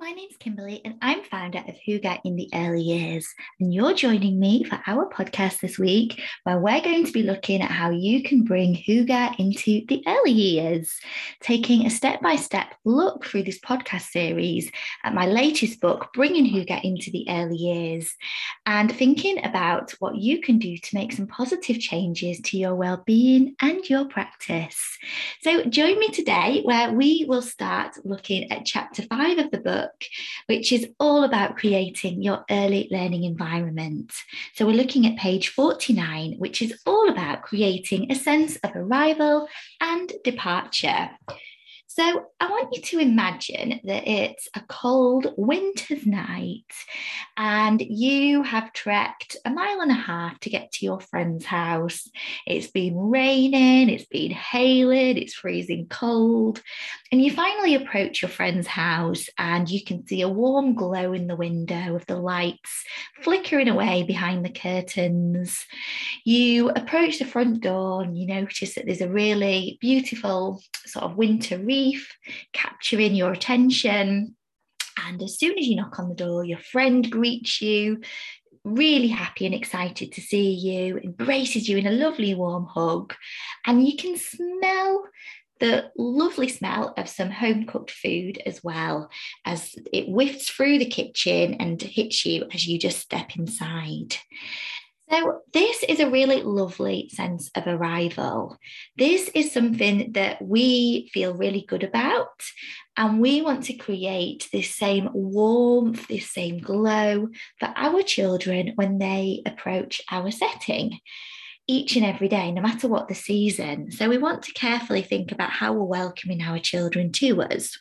my name's Kimberly and I'm founder of Hygge in the Early Years, and you're joining me for our podcast this week where we're going to be looking at how you can bring Hygge into the early years, taking a step-by-step look through this podcast series at my latest book, Bringing Hygge into the Early Years, and thinking about what you can do to make some positive changes to your well-being and your practice. So join me today where we will start looking at chapter 5 of the book, which is all about creating your early learning environment. So we're looking at page 49, which is all about creating a sense of arrival and departure. So I want you to imagine that it's a cold winter's night and you have trekked 1.5 miles to get to your friend's house. It's been raining, it's been hailing, it's freezing cold, and you finally approach your friend's house and you can see a warm glow in the window of the lights flickering away behind the curtains. You approach the front door and you notice that there's a really beautiful sort of winter wreath capturing your attention, and as soon as you knock on the door, your friend greets you, really happy and excited to see you, embraces you in a lovely warm hug, and you can smell the lovely smell of some home-cooked food as well, as it wafts through the kitchen and hits you as you just step inside. So this is a really lovely sense of arrival. This is something that we feel really good about, and we want to create this same warmth, this same glow for our children when they approach our setting each and every day, no matter what the season. So we want to carefully think about how we're welcoming our children to us,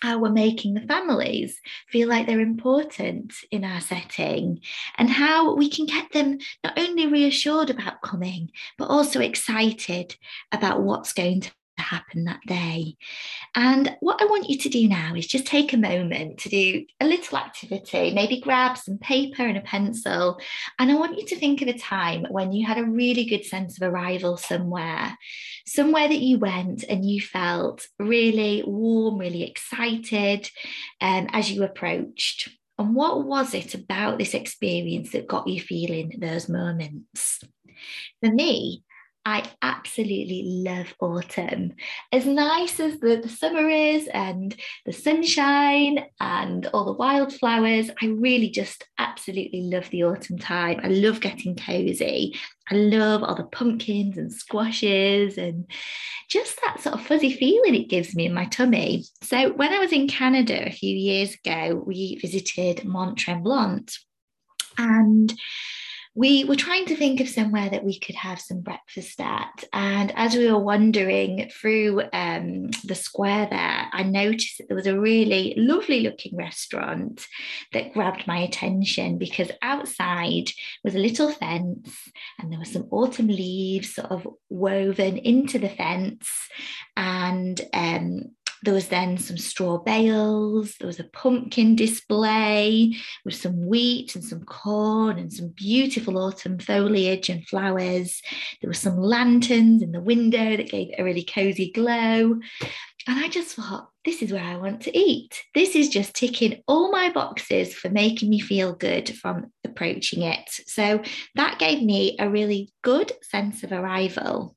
how we're making the families feel like they're important in our setting, and how we can get them not only reassured about coming, but also excited about what's going to happen that day. And what I want you to do now is just take a moment to do a little activity, maybe grab some paper and a pencil, and I want you to think of a time when you had a really good sense of arrival somewhere that you went and you felt really warm, really excited as you approached. And what was it about this experience that got you feeling those moments? For me, I absolutely love autumn. As nice as the summer is and the sunshine and all the wildflowers, I really just absolutely love the autumn time. I love getting cozy. I love all the pumpkins and squashes and just that sort of fuzzy feeling it gives me in my tummy. So when I was in Canada a few years ago, we visited Mont Tremblant, and we were trying to think of somewhere that we could have some breakfast at. And as we were wandering through the square there, I noticed that there was a really lovely looking restaurant that grabbed my attention, because outside was a little fence and there were some autumn leaves sort of woven into the fence. And there was then some straw bales, there was a pumpkin display with some wheat and some corn and some beautiful autumn foliage and flowers. There were some lanterns in the window that gave it a really cozy glow. And I just thought, this is where I want to eat. This is just ticking all my boxes for making me feel good from approaching it. So that gave me a really good sense of arrival.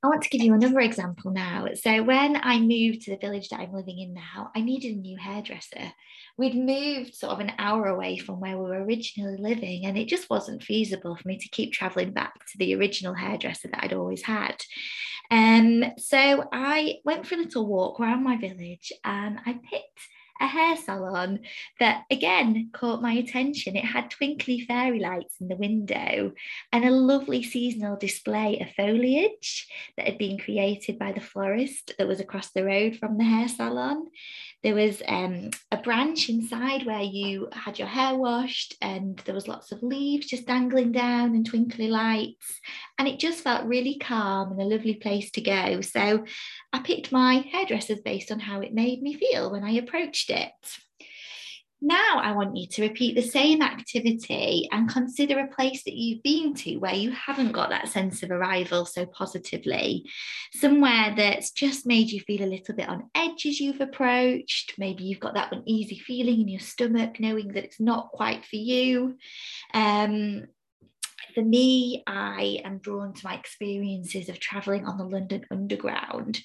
I want to give you another example now. So when I moved to the village that I'm living in now, I needed a new hairdresser. We'd moved sort of an hour away from where we were originally living, and it just wasn't feasible for me to keep traveling back to the original hairdresser that I'd always had. So I went for a little walk around my village and I picked a hair salon that again caught my attention. It had twinkly fairy lights in the window and a lovely seasonal display of foliage that had been created by the florist that was across the road from the hair salon. There was a branch inside where you had your hair washed, and there was lots of leaves just dangling down and twinkly lights, and it just felt really calm and a lovely place to go. So I picked my hairdressers based on how it made me feel when I approached it. Now I want you to repeat the same activity and consider a place that you've been to where you haven't got that sense of arrival so positively, somewhere that's just made you feel a little bit on edge as you've approached. Maybe you've got that uneasy feeling in your stomach, knowing that it's not quite for you. For me, I am drawn to my experiences of travelling on the London Underground,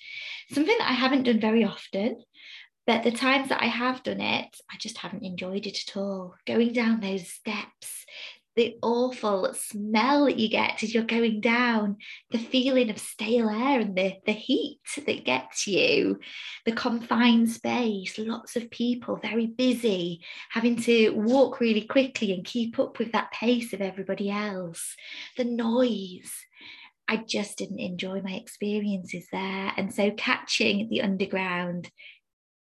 something that I haven't done very often. But the times that I have done it, I just haven't enjoyed it at all. Going down those steps, the awful smell that you get as you're going down, the feeling of stale air and the heat that gets you, the confined space, lots of people, very busy, having to walk really quickly and keep up with that pace of everybody else, the noise. I just didn't enjoy my experiences there. And so catching the Underground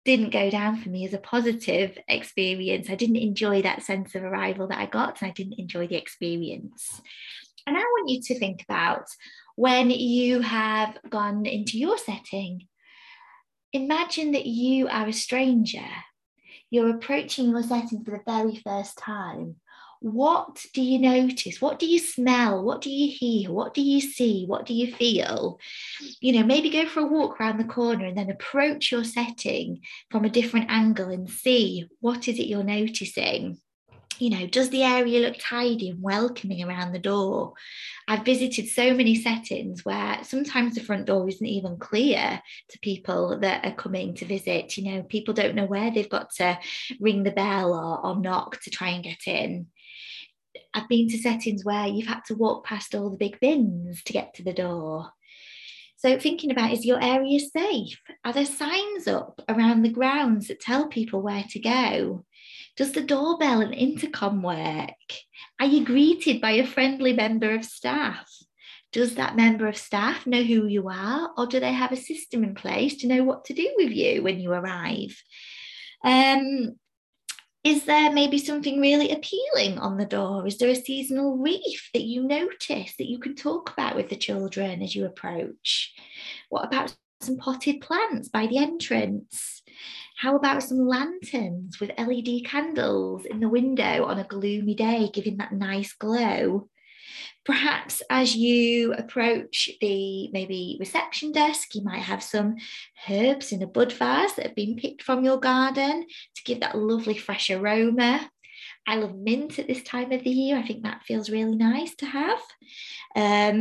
didn't go down for me as a positive experience. I didn't enjoy that sense of arrival that I got, and I didn't enjoy the experience. And I want you to think about when you have gone into your setting. Imagine that you are a stranger. You're approaching your setting for the very first time. What do you notice? What do you smell? What do you hear? What do you see? What do you feel? You know, maybe go for a walk around the corner and then approach your setting from a different angle and see what is it you're noticing. You know, does the area look tidy and welcoming around the door? I've visited so many settings where sometimes the front door isn't even clear to people that are coming to visit. You know, people don't know where they've got to ring the bell or knock to try and get in. I've been to settings where you've had to walk past all the big bins to get to the door. So thinking about, is your area safe? Are there signs up around the grounds that tell people where to go? Does the doorbell and intercom work? Are you greeted by a friendly member of staff? Does that member of staff know who you are, or do they have a system in place to know what to do with you when you arrive? Is there maybe something really appealing on the door? Is there a seasonal wreath that you notice that you can talk about with the children as you approach? What about some potted plants by the entrance? How about some lanterns with LED candles in the window on a gloomy day, giving that nice glow? Perhaps as you approach the maybe reception desk, you might have some herbs in a bud vase that have been picked from your garden to give that lovely fresh aroma. I love mint at this time of the year. I think that feels really nice to have. And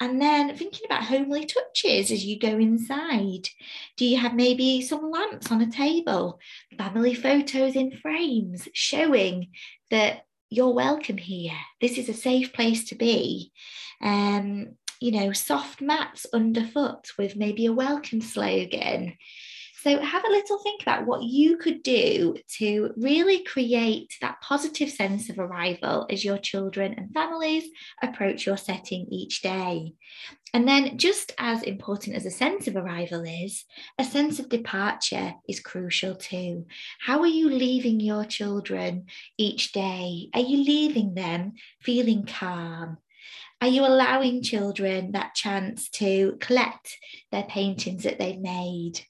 then thinking about homely touches as you go inside. Do you have maybe some lamps on a table, family photos in frames showing that you're welcome here? This is a safe place to be. You know, soft mats underfoot with maybe a welcome slogan. So have a little think about what you could do to really create that positive sense of arrival as your children and families approach your setting each day. And then, just as important as a sense of arrival is, a sense of departure is crucial too. How are you leaving your children each day? Are you leaving them feeling calm? Are you allowing children that chance to collect their paintings that they've made?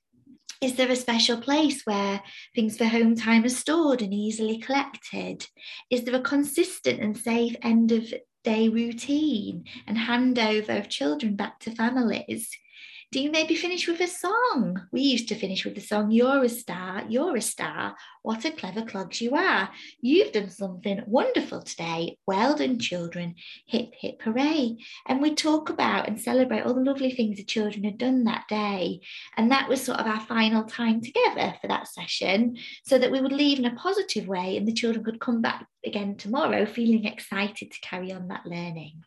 Is there a special place where things for home time are stored and easily collected? Is there a consistent and safe end of day routine and handover of children back to families? Do you maybe finish with a song? We used to finish with the song, you're a star, what a clever clogs you are. You've done something wonderful today. Well done, children. Hip, hip, hooray. And we talk about and celebrate all the lovely things the children had done that day. And that was sort of our final time together for that session, so that we would leave in a positive way and the children could come back again tomorrow feeling excited to carry on that learning.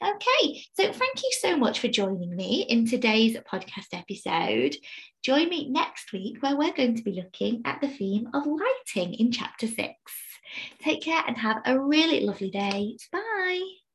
Okay, so thank you so much for joining me in today's podcast episode. Join me next week where we're going to be looking at the theme of lighting in Chapter 6. Take care and have a really lovely day. Bye.